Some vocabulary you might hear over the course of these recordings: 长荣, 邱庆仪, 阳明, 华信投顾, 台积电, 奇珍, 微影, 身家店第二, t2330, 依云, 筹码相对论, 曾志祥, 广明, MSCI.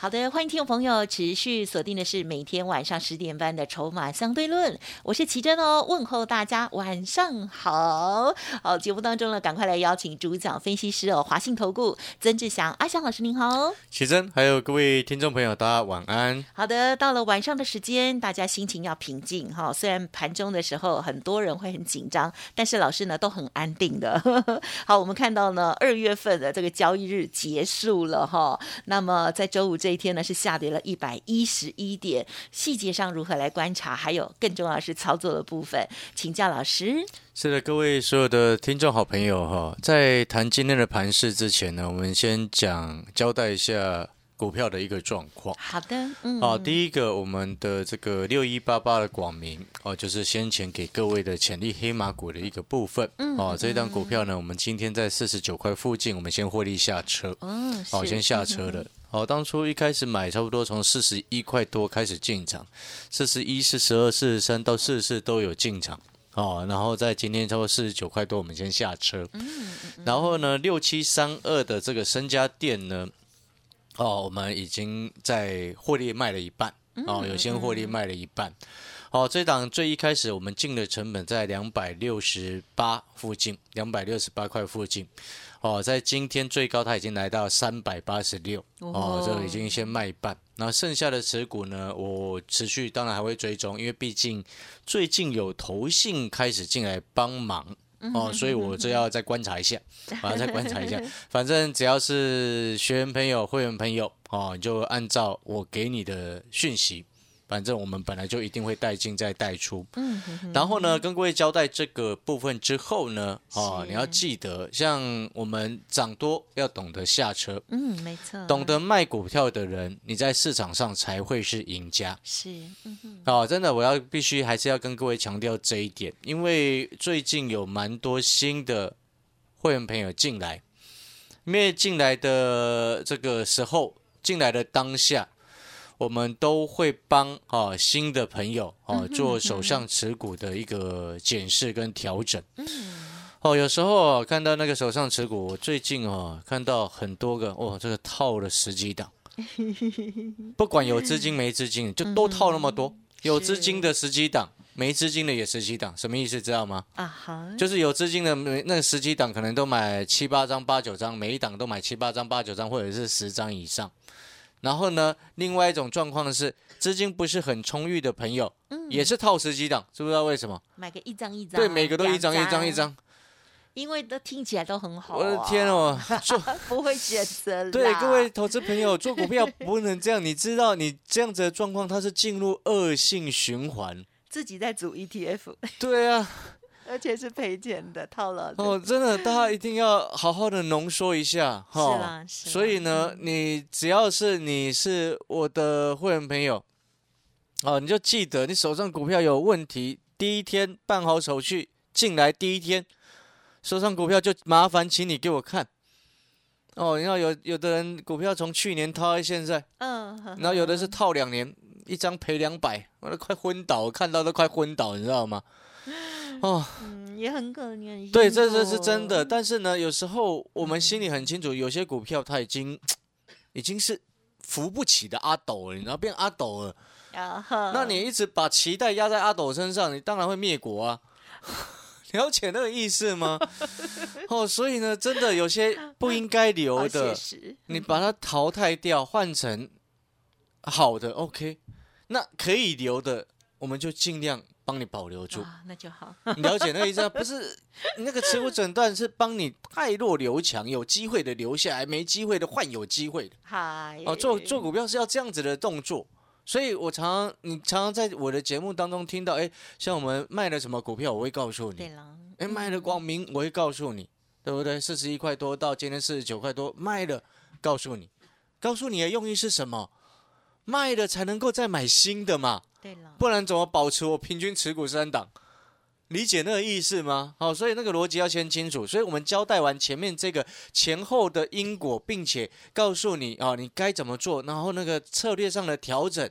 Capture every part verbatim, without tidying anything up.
好的，欢迎听众朋友持续锁定的是每天晚上十点半的《筹码相对论》，我是奇珍哦，问候大家晚上好。好，节目当中呢，赶快来邀请主讲分析师哦，华信投顾曾志祥阿祥老师您好，奇珍还有各位听众朋友大家晚安。好的，到了晚上的时间，大家心情要平静哈、哦。虽然盘中的时候很多人会很紧张，但是老师呢都很安定的。好，我们看到呢二月份的这个交易日结束了哈、哦，那么在周五这。这一天呢是下跌了一百一十一点，细节上如何来观察，还有更重要的是操作的部分，请教老师。是的，各位所有的听众好朋友，在谈今天的盘势之前呢，我们先讲交代一下股票的一个状况。好的、嗯啊、第一个我们的这个六一八八的广明、啊、就是先前给各位的潜力黑马股的一个部分、嗯啊、这一档股票呢，我们今天在四十九块附近我们先获利下车、哦啊、先下车了、嗯哦、当初一开始买差不多从四十一块多开始进场，四十一、四十二、四十三到四十四都有进场、哦、然后在今天差不多四十九块多我们先下车、嗯嗯、然后呢六七三二的这个身家店呢、哦、我们已经在获利卖了一半、哦、有先获利卖了一半、哦、这档最一开始我们进的成本在两百六十八附近两百六十八块附近哦，在今天最高它已经来到三百八十六，哦，这已经先卖一半。那剩下的持股呢，我持续当然还会追踪，因为毕竟最近有投信开始进来帮忙。哦，所以我这要再观察一下，我要再观察一下。反正只要是学员朋友、会员朋友，哦，你就按照我给你的讯息。反正我们本来就一定会带进再带出、嗯、哼哼然后呢跟各位交代这个部分之后呢、哦、你要记得像我们涨多要懂得下车，嗯，没错，懂得卖股票的人你在市场上才会是赢家，是、嗯哼哦、真的我要必须还是要跟各位强调这一点，因为最近有蛮多新的会员朋友进来，因为进来的这个时候进来的当下我们都会帮、啊、新的朋友、啊、做手上持股的一个检视跟调整、哦、有时候、啊、看到那个手上持股，我最近、啊、看到很多个、哦、这个套了十几档，不管有资金没资金就都套那么多，有资金的十几档，没资金的也十几档，什么意思知道吗？就是有资金的那十几档可能都买七八张八九张，每一档都买七八张八九张或者是十张以上，然后呢另外一种状况是资金不是很充裕的朋友、嗯、也是套十几档，知不知道为什么？买个一张一张，对，每个都一张一张一张，因为都听起来都很好、啊、我的天哦不会选择啦，对各位投资朋友做股票不能这样你知道你这样子的状况它是进入恶性循环，自己在组 E T F 对啊，而且是赔钱的，套牢的、哦、真的大家一定要好好的浓缩一下、哦、是啦是啦，所以呢、嗯、你只要是你是我的会员朋友、哦、你就记得你手上股票有问题，第一天办好手续进来，第一天手上股票就麻烦请你给我看哦，你看 有, 有的人股票从去年套到现在，嗯，然后有的是套两年一张赔两百，我都快昏倒，我看到都快昏倒你知道吗？哦、嗯，也很可怜。对，这这是真的。但是呢，有时候我们心里很清楚，有些股票它已经已经是扶不起的阿斗了，你知道变阿斗了。啊、那你一直把期待压在阿斗身上，你当然会灭国啊！了解那个意思吗？哦，所以呢，真的有些不应该留的，你把它淘汰掉，换成好的 ，OK。那可以留的，我们就尽量帮你保留住、啊、那就好你了解那意思吗？不是那个持股诊断是帮你汰弱留强，有机会的留下来，没机会的换有机会的、哦、做, 做股票是要这样子的动作，所以我常常你常常在我的节目当中听到，哎，像我们卖了什么股票我会告诉你，哎，卖了光明我会告诉你，对不对？四十一块多到今天四十九块多卖了，告诉你告诉你的用意是什么？卖了才能够再买新的嘛，不然怎么保持我平均持股三档？理解那个意思吗？好，所以那个逻辑要先清楚。所以我们交代完前面这个前后的因果，并且告诉你啊、哦，你该怎么做，然后那个策略上的调整。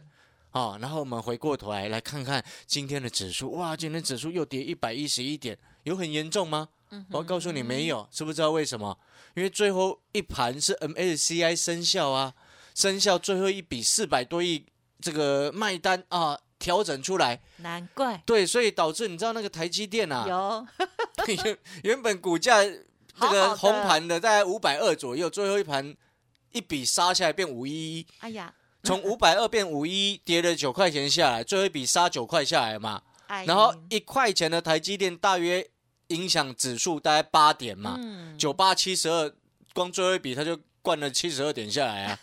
好、哦，然后我们回过头来来看看今天的指数，哇，今天指数又跌一百一十一点，有很严重吗？嗯、我要告诉你没有，知不知道为什么？因为最后一盘是 M S C I 生效啊，生效最后一笔四百多亿这个卖单啊调整出来，难怪。对，所以导致你知道那个台积电啊，有原本股价这个红盘的大概五百二左右，最后一盘一笔杀下来变五百一十一，哎呀。从五百二变五百一十一，跌了九块钱下来，最后一笔杀九块下来嘛，哎、然后一块钱的台积电大约影响指数大概八点嘛，嗯、九八七二光最后一笔他就灌了七十二点下来啊，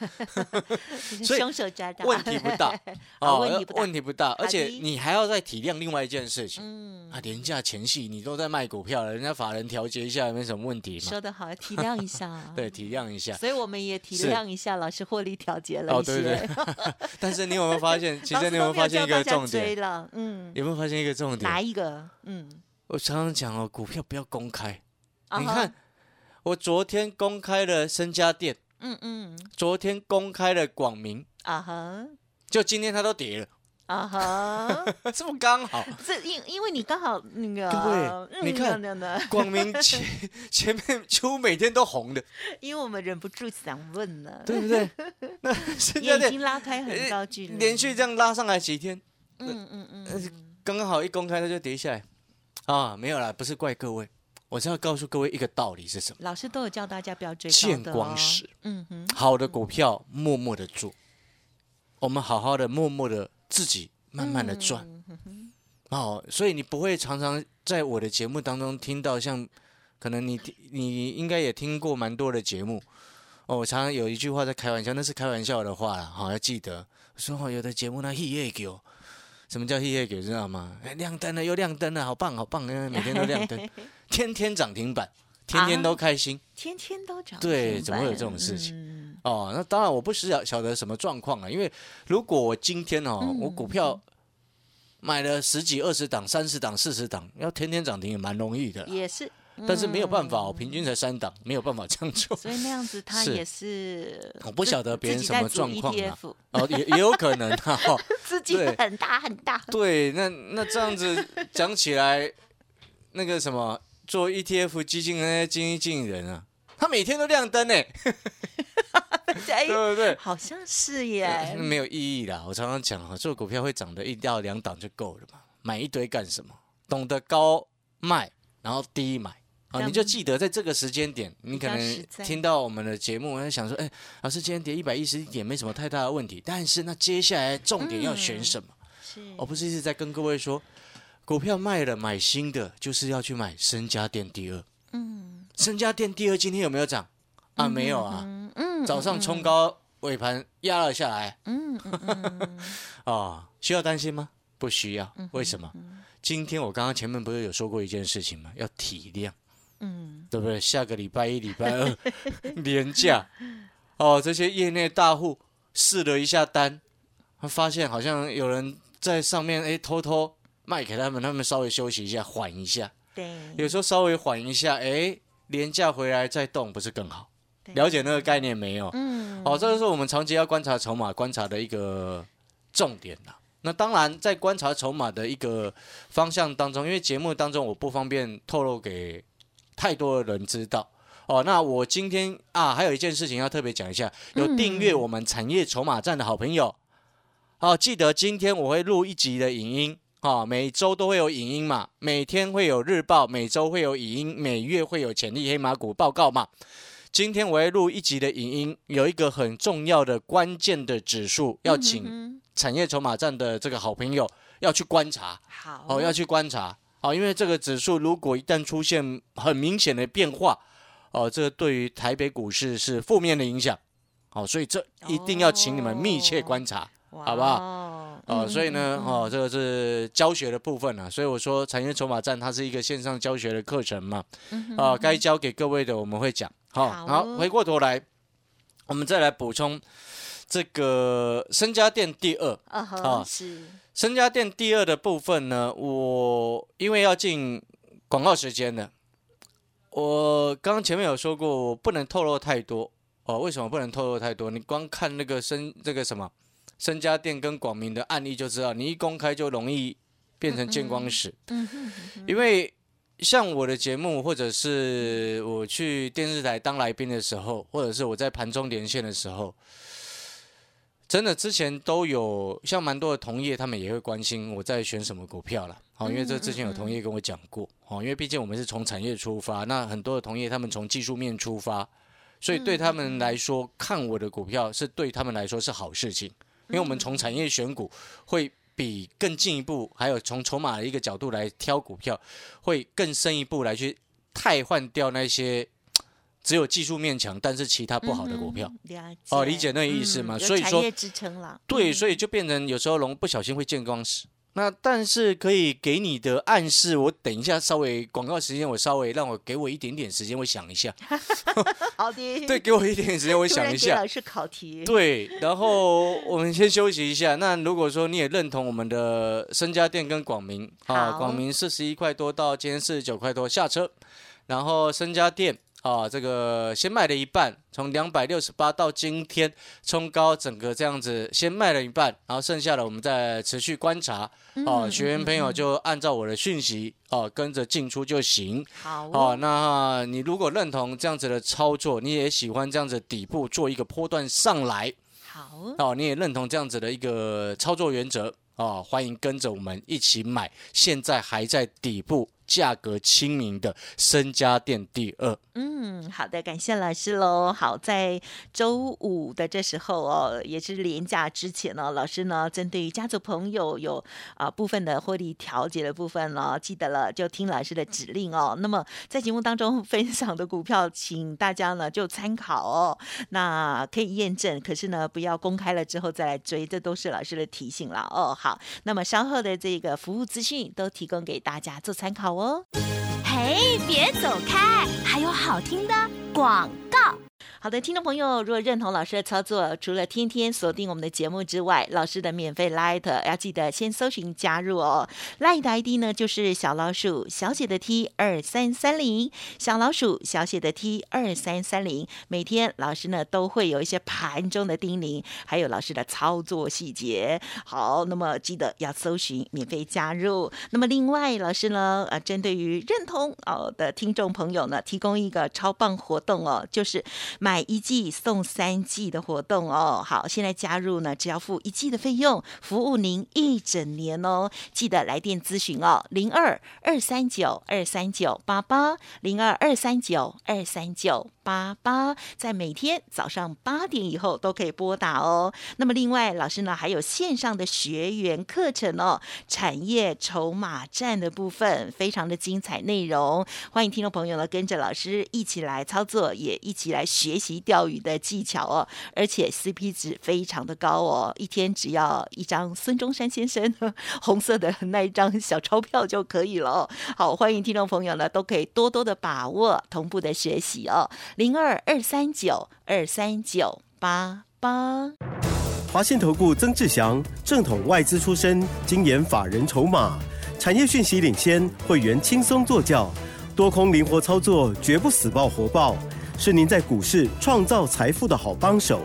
所以凶手抓到，问题不大，哦、问题不大，而且你还要再体谅另外一件事情，嗯、啊，廉价前夕你都在卖股票了，人家法人调节一下没什么问题嘛。说得好，体谅一下、啊，对，体谅一下。所以我们也体谅一下，老师获利调节了一些。哦，对对。但是你有没有发现，其实你有没有发现一个重点？嗯、有没有发现一个重点？哪一个？嗯，我常常讲哦，股票不要公开， uh-huh. 你看。我昨天公开了身家店，嗯嗯，昨天公开了广明啊哈， uh-huh. 就今天它都跌了啊哈， uh-huh. 这么刚好，这因因为你刚好那个，对、嗯，你看、嗯、广明前前面几乎每天都红的，因为我们忍不住想问了，对不对？那身家店已经拉开很高距离，连续这样拉上来几天，嗯嗯嗯，呃、刚刚好一公开它就跌下来，啊，没有啦，不是怪各位。我是要告诉各位一个道理是什么？老师都有教大家不要追高的哦。见光死，嗯哼，好的股票默默的做，我们好好的默默的自己慢慢的赚，嗯、哦，所以你不会常常在我的节目当中听到像，可能你你应该也听过蛮多的节目，哦，我常常有一句话在开玩笑，那是开玩笑的话啦，好、哦、要记得，说好、哦、有的节目那一夜给我。什么叫黑夜狗知道吗？哎、亮灯了又亮灯了，好棒好棒！每天都亮灯，天天涨停板，天天都开心，啊、天天都涨停板。对，怎么会有这种事情？嗯、哦，那当然我不晓得什么状况了，因为如果我今天哦，嗯、我股票买了十几、二十档、三十档、四十档，要天天涨停也蛮容易的。也是。但是没有办法、哦，我平均才三档，没有办法这样做。所以那样子他也是，是我不晓得别人什么状况啊，哦、也, 也有可能啊，哦、资金很大很大。对，那那这样子讲起来，那个什么做 E T F 基金的那些基金经理人啊，他每天都亮灯哎，对不对？好像是耶，没有意义啦。我常常讲啊，做股票会涨的一到两档就够了嘛，买一堆干什么？懂得高卖，然后低买。哦、你就记得在这个时间点，你可能听到我们的节目，我想说，哎，老师今天跌一百一十一点没什么太大的问题，但是那接下来重点要选什么？嗯、我不是一直在跟各位说，股票卖了买新的，就是要去买身家店第二。嗯，身家店第二今天有没有涨啊？没有啊。嗯嗯、早上冲高尾盘压了下来。嗯嗯嗯哦、需要担心吗？不需要。为什么？嗯、今天我刚刚前面不是有说过一件事情吗？要体谅。嗯，对不对？下个礼拜一、礼拜二连假哦，这些业内大户试了一下单，发现好像有人在上面哎偷偷卖给他们，他们稍微休息一下，缓一下。对，有时候稍微缓一下，哎，连假回来再动，不是更好？了解那个概念没有？嗯，哦，这就是我们长期要观察筹码、观察的一个重点啦。那当然，在观察筹码的一个方向当中，因为节目当中我不方便透露给。太多的人知道哦，那我今天啊，还有一件事情要特别讲一下，有订阅我们产业筹码站的好朋友，好、嗯哦、记得今天我会录一集的影音啊、哦，每周都会有影音嘛，每天会有日报，每周会有影音，每月会有潜力黑马股报告嘛。今天我会录一集的影音，有一个很重要的关键的指数，要请产业筹码站的这个好朋友要去观察，好、哦，要去观察。因为这个指数如果一旦出现很明显的变化，哦，这对于台北股市是负面的影响，哦，所以这一定要请你们密切观察，哦、好不好？哦，嗯、所以呢，哦，这个是教学的部分啊，所以我说产业筹码站它是一个线上教学的课程嘛，嗯、啊，该教给各位的我们会讲，好、哦，然后回过头来，我们再来补充。这个深家电第二、uh huh, 啊，是深家电第二的部分呢，我因为要进广告时间了，我刚刚前面有说过，我不能透露太多哦。为什么不能透露太多？你光看那个深这个什么深家电跟广明的案例就知道，你一公开就容易变成见光死。嗯嗯嗯、因为像我的节目，或者是我去电视台当来宾的时候，或者是我在盘中连线的时候。真的之前都有像蛮多的同业，他们也会关心我在选什么股票啦。好，因为这之前有同业跟我讲过，好，因为毕竟我们是从产业出发，那很多的同业他们从技术面出发，所以对他们来说看我的股票是对他们来说是好事情，因为我们从产业选股会比更进一步，还有从筹码的一个角度来挑股票，会更深一步来去汰换掉那些。只有技术面强，但是其他不好的股票，嗯、了解哦，理解那个意思吗？嗯、所以说有产业支撑了，对，嗯、所以就变成有时候龙不小心会见光死。那但是可以给你的暗示，我等一下稍微广告时间，我稍微让我给我一点点时间，我想一下。好的，对，给我一点点时间，我想一下。突然给老师考题。对，然后我们先休息一下。那如果说你也认同我们的深家电跟广明啊，广明四十一块多到今天四十九块多下车，然后深家电。啊，这个先卖了一半，从两百六十八到今天冲高，整个这样子先卖了一半，然后剩下的我们再持续观察。嗯、啊，学员朋友就按照我的讯息哦、啊，跟着进出就行。好哦、啊，那你如果认同这样子的操作，你也喜欢这样子底部做一个波段上来，好哦、啊，你也认同这样子的一个操作原则啊，欢迎跟着我们一起买，现在还在底部。价格亲民的深家电第二。嗯，好的，感谢老师喽。好，在周五的这时候哦，也是连假之前呢、哦，老师呢针对于家族朋友有啊、呃、部分的获利调节的部分呢、哦，记得了就听老师的指令哦。那么在节目当中分享的股票，请大家呢就参考哦，那可以验证，可是呢不要公开了之后再来追，这都是老师的提醒了哦。好，那么稍后的这个服务资讯都提供给大家做参考。哦，嘿，别走开，还有好听的广告。好的，听众朋友，如果认同老师的操作，除了天天锁定我们的节目之外，老师的免费 Line 要记得先搜寻加入哦。Line 的 I D 呢就是小老鼠小写的 T 二三三零， 小老鼠小写的 T 二三三零。 每天老师呢都会有一些盘中的叮咛，还有老师的操作细节。好，那么记得要搜寻免费加入。那么另外老师呢、呃、针对于认同、哦、的听众朋友呢提供一个超棒活动哦，就是买买一季送三季的活动哦。好，现在加入呢只要付一季的费用，服务您一整年哦。记得来电咨询哦，零二二三九二三九八八，零二二三九二三九八八，在每天早上八点以后都可以拨打哦。那么另外老师呢还有线上的学员课程哦，产业筹码战的部分非常的精彩内容，欢迎听众朋友呢跟着老师一起来操作，也一起来学习习钓鱼的技巧哦，而且 C P 值非常的高哦，一天只要一张孙中山先生红色的那一张小钞票就可以了哦。好，欢迎听众朋友呢都可以多多的把握，同步的学习哦，零二二三九二三九八八。华信投顾曾志祥，正统外资出身，精研法人筹码，产业讯息领先，会员轻松做教，多空灵活操作，绝不死抱活抱。是您在股市创造财富的好帮手，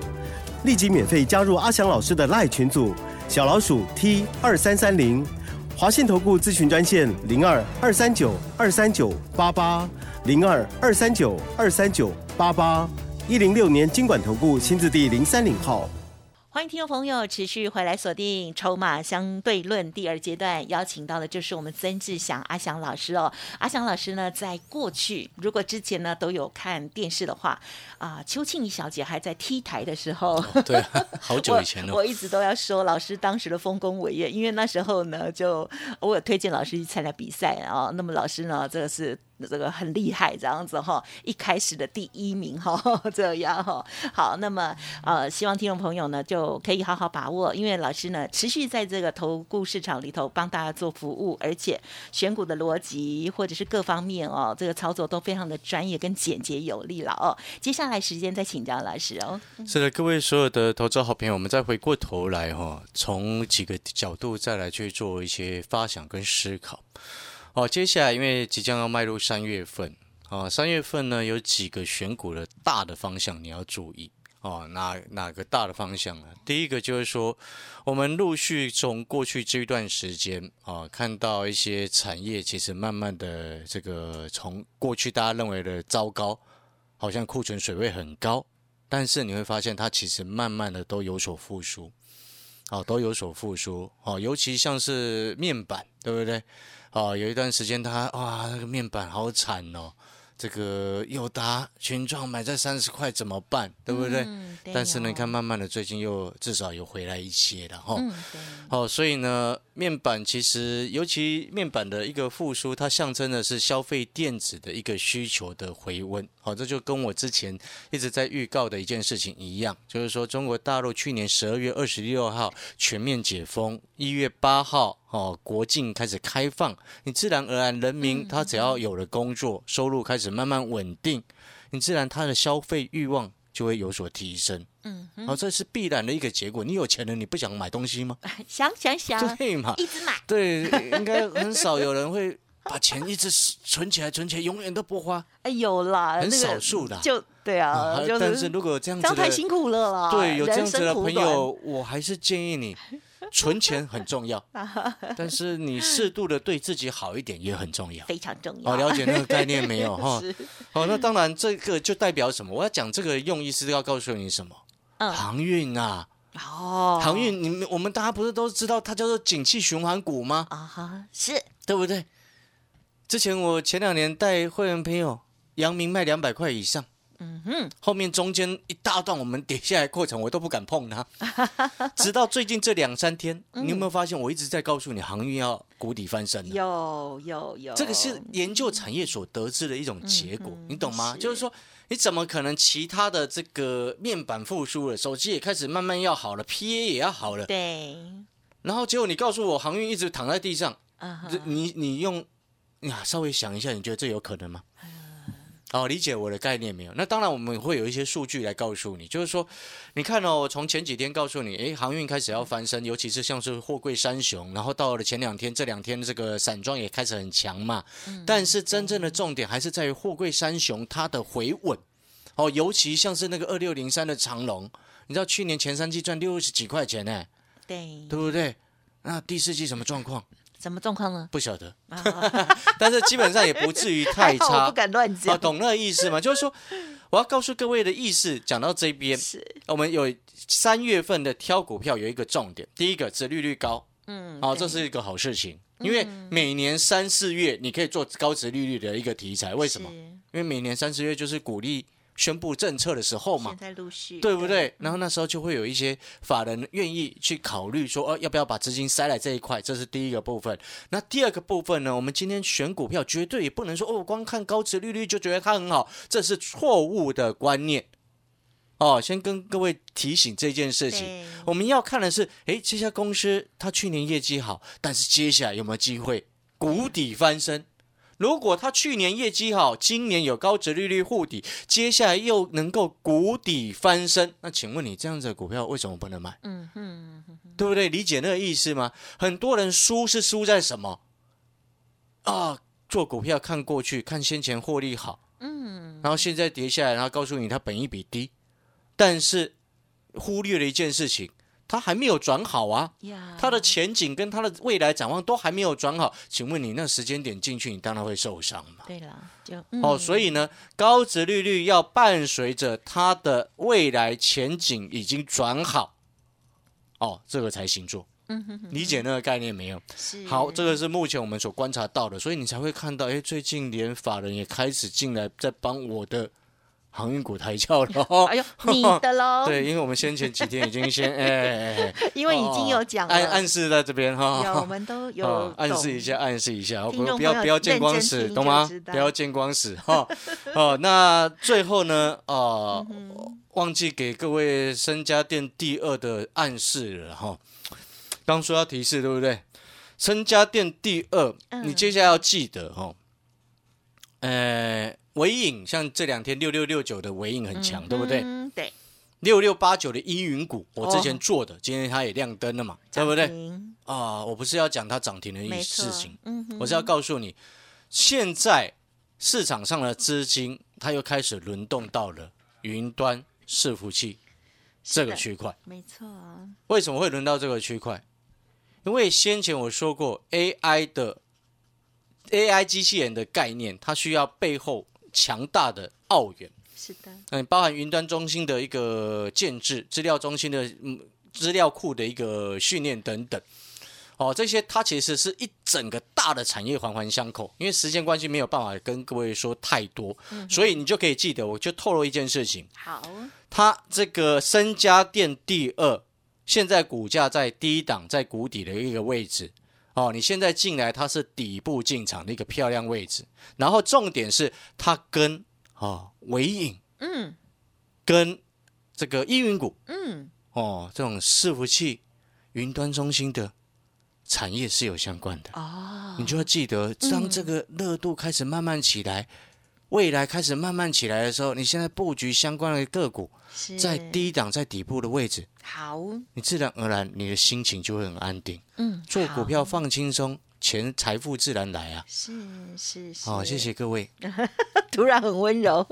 立即免费加入阿翔老师的 LINE 群组，小老鼠 T 二三三零，华信投顾咨询专线零二二三九二三九八八，零二二三九二三九八八，一零六年金管投顾新字第零三零号。欢迎听众朋友持续回来锁定筹码相对论第二阶段，邀请到的就是我们曾志祥阿祥老师哦。阿祥老师呢在过去如果之前呢都有看电视的话啊、呃，邱庆仪小姐还在 T 台的时候、哦、对、啊、好久以前了我, 我一直都要说老师当时的丰功伟业，因为那时候呢就我有推荐老师去参加比赛啊、哦。那么老师呢这个是这个很厉害，这样子哈，一开始的第一名哈，这样哈。好，那么呃，希望听众朋友呢就就可以好好把握，因为老师呢持续在这个投顾市场里头帮大家做服务，而且选股的逻辑或者是各方面哦，这个操作都非常的专业跟简洁有力了哦。接下来时间再请教老师哦。是的，各位所有的投资好朋友，我们再回过头来哦，从几个角度再来去做一些发想跟思考。好，接下来因为即将要迈入三月份啊，三月份呢有几个选股的大的方向你要注意。哦，哪哪个大的方向啊？第一个就是说，我们陆续从过去这一段时间啊、哦，看到一些产业其实慢慢的这个从过去大家认为的糟糕，好像库存水位很高，但是你会发现它其实慢慢的都有所复苏，哦，都有所复苏，哦，尤其像是面板，对不对？哦，有一段时间它哇那个面板好惨哦。这个友达群创买在三十块怎么办？对不对？嗯、对，但是呢，你看慢慢的最近又至少有回来一些了哈。嗯、哦，所以呢，面板其实尤其面板的一个复苏，它象征的是消费电子的一个需求的回温。好、哦，这就跟我之前一直在预告的一件事情一样，就是说中国大陆去年十二月二十六号全面解封，一月八号。哦，国境开始开放，你自然而然人民他只要有了工作，收入开始慢慢稳定，你自然他的消费欲望就会有所提升。嗯，好、哦，这是必然的一个结果。你有钱了，你不想买东西吗？想想想，对嘛，一直买。对，应该很少有人会把钱一直存起来，存起来永远都不花。哎，有啦，很少数啦、那个、就。对啊，就是、但是如果这样子的，太辛苦了啦。对，有这样子的朋友，我还是建议你存钱很重要，但是你适度的对自己好一点也很重要，非常重要。哦、了解那个概念没有哈？好、哦，那当然这个就代表什么？我要讲这个用意是要告诉你什么？嗯、航运啊。哦，航运，你们我们大家不是都知道它叫做景气循环股吗？啊哈，是，对不对？之前我前两年带会员朋友，阳明卖两百块以上。嗯哼，后面中间一大段我们跌下来过程，我都不敢碰它，直到最近这两三天，你有没有发现我一直在告诉你航运要谷底翻身？有有有，这个是研究产业所得知的一种结果，嗯、你懂吗？是就是说，你怎么可能其他的这个面板复苏了，手机也开始慢慢要好了 ，P A 也要好了，对，然后结果你告诉我航运一直躺在地上， uh-huh. 你你用呀稍微想一下，你觉得这有可能吗？哦，理解我的概念没有？那当然，我们会有一些数据来告诉你，就是说，你看哦，我从前几天告诉你，哎，航运开始要翻身，尤其是像是货柜三雄，然后到了前两天，这两天这个散装也开始很强嘛。嗯、但是真正的重点还是在于货柜三雄它的回稳，哦，尤其像是那个二六零三的长荣，你知道去年前三季赚六十几块钱呢，对，对不对？那第四季什么状况？什么状况呢？不晓得，但是基本上也不至于太差。还好我不敢乱讲、啊。懂那个意思吗？就是说，我要告诉各位的意思，讲到这边，我们有三月份的挑股票有一个重点，第一个殖利率高，嗯，好、啊，这是一个好事情，因为每年三四月你可以做高殖利率的一个题材，为什么？因为每年三四月就是鼓励。宣布政策的时候嘛，现在陆续对不 对, 对？然后那时候就会有一些法人愿意去考虑说，哦、啊，要不要把资金塞来这一块？这是第一个部分。那第二个部分呢？我们今天选股票绝对也不能说哦，光看高殖利率就觉得它很好，这是错误的观念。哦，先跟各位提醒这件事情，我们要看的是，哎，这家公司它去年业绩好，但是接下来有没有机会谷底翻身？如果他去年业绩好，今年有高殖利率护底，接下来又能够谷底翻身，那请问你这样子的股票为什么不能买？嗯哼，对不对？理解那个意思吗？很多人输是输在什么啊？做股票看过去，看先前获利好，嗯，然后现在跌下来，然后告诉你它本益比低，但是忽略了一件事情。它还没有转好啊，它的前景跟它的未来展望都还没有转好，请问你那时间点进去，你当然会受伤嘛。对啦，就、嗯、哦，所以呢，高殖利率要伴随着它的未来前景已经转好，哦，这个才行做。嗯哼哼，理解那个概念没有？好，这个是目前我们所观察到的，所以你才会看到，哎，最近连法人也开始进来在帮我的航运股抬轿了、哦、哎呦你的咯对，因为我们先前几天已经先哎哎哎哎因为已经有讲了、哦、暗示在这边、哦、有我们都有、哦、暗示一下暗示一下不要不要见光死懂吗不要见光死、哦哦、那最后呢、呃嗯、忘记给各位身家店第二的暗示了、哦、刚说要提示对不对身家店第二、嗯、你接下来要记得、哦呃微影像这两天六六六九的微影很强、嗯、对不对对六六八九的依云股我之前做的、哦、今天它也亮灯了嘛对不对啊、呃，我不是要讲它涨停的事情、嗯、我是要告诉你现在市场上的资金它又开始轮动到了云端伺服器这个区块没错、啊、为什么会轮到这个区块因为先前我说过 A I 的 A I 机器人的概念它需要背后强大的澳元是的、嗯、包含云端中心的一个建制资料中心的、嗯、资料库的一个训练等等、哦、这些它其实是一整个大的产业环环相扣因为时间关系没有办法跟各位说太多、嗯、所以你就可以记得我就透露一件事情好它这个身家店第二现在股价在低档在谷底的一个位置哦、你现在进来它是底部进场的一个漂亮位置然后重点是它跟、哦、微影、嗯、跟这个依云股、嗯哦、这种伺服器云端中心的产业是有相关的、哦、你就要记得当这个热度开始慢慢起来、嗯、未来开始慢慢起来的时候你现在布局相关的个股在低档在底部的位置好你自然而然你的心情就会很安定嗯，做股票放轻松钱财富自然来啊是是是、哦、谢谢各位突然很温柔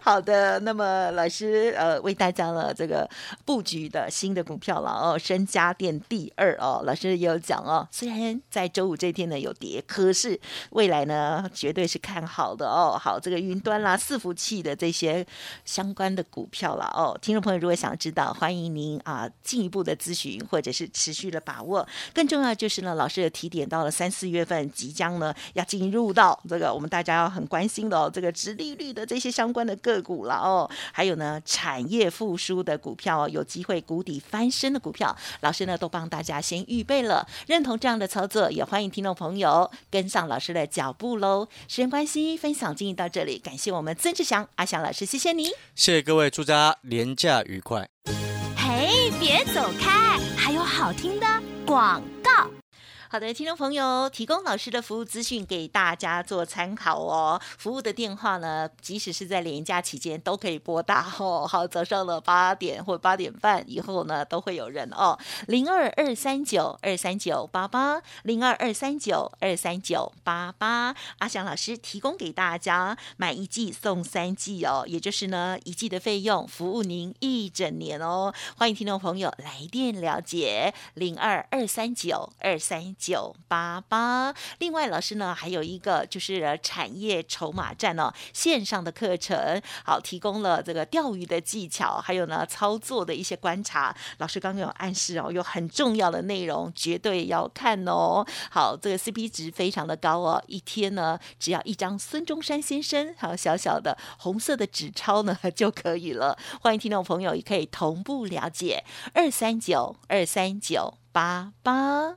好的那么老师、呃、为大家了这个布局的新的股票了哦，身家店第二哦，老师也有讲哦，虽然在周五这天呢有跌可是未来呢绝对是看好的哦。好这个云端啦伺服器的这些相关的股票啦哦，听众朋友如果想知道欢迎您啊进一步的咨询或者是持续的把握更重要就是呢老老师也提点到了三四月份即将呢要进入到这个我们大家要很关心的、哦、这个殖利率的这些相关的个股了哦，还有呢产业复苏的股票、哦、有机会谷底翻身的股票，老师呢都帮大家先预备了。认同这样的操作，也欢迎听众朋友跟上老师的脚步喽。时间关系，分享进行到这里，感谢我们曾志祥阿祥老师，谢谢你，谢谢各位，祝大家连假愉快。嘿，别走开，还有好听的广告。好的，听众朋友，提供老师的服务资讯给大家做参考哦。服务的电话呢，即使是在连假期间都可以拨打哦。好，早上的八点或八点半以后呢，都会有人哦。零二二三九二三九八八，零二二三九二三九八八。阿翔老师提供给大家买一季送三季哦，也就是呢一季的费用服务您一整年哦。欢迎听众朋友来电了解零二二三九二三。九八八，另外老师呢还有一个就是产业筹码站哦，线上的课程，好提供了这个钓鱼的技巧，还有呢操作的一些观察。老师刚刚有暗示哦，有很重要的内容，绝对要看哦。好，这个 C P 值非常的高哦，一天呢只要一张孙中山先生还有小小的红色的纸钞呢就可以了。欢迎听众朋友也可以同步了解二三九二三九八八。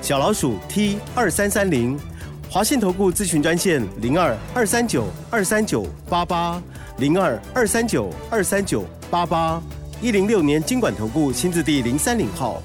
小老鼠 T 二三三零， 华信投顾咨询专线零二 二三九 二三九 八八 零二 二三九 二三九 八八，一零六年金管投顾新字第零三零号。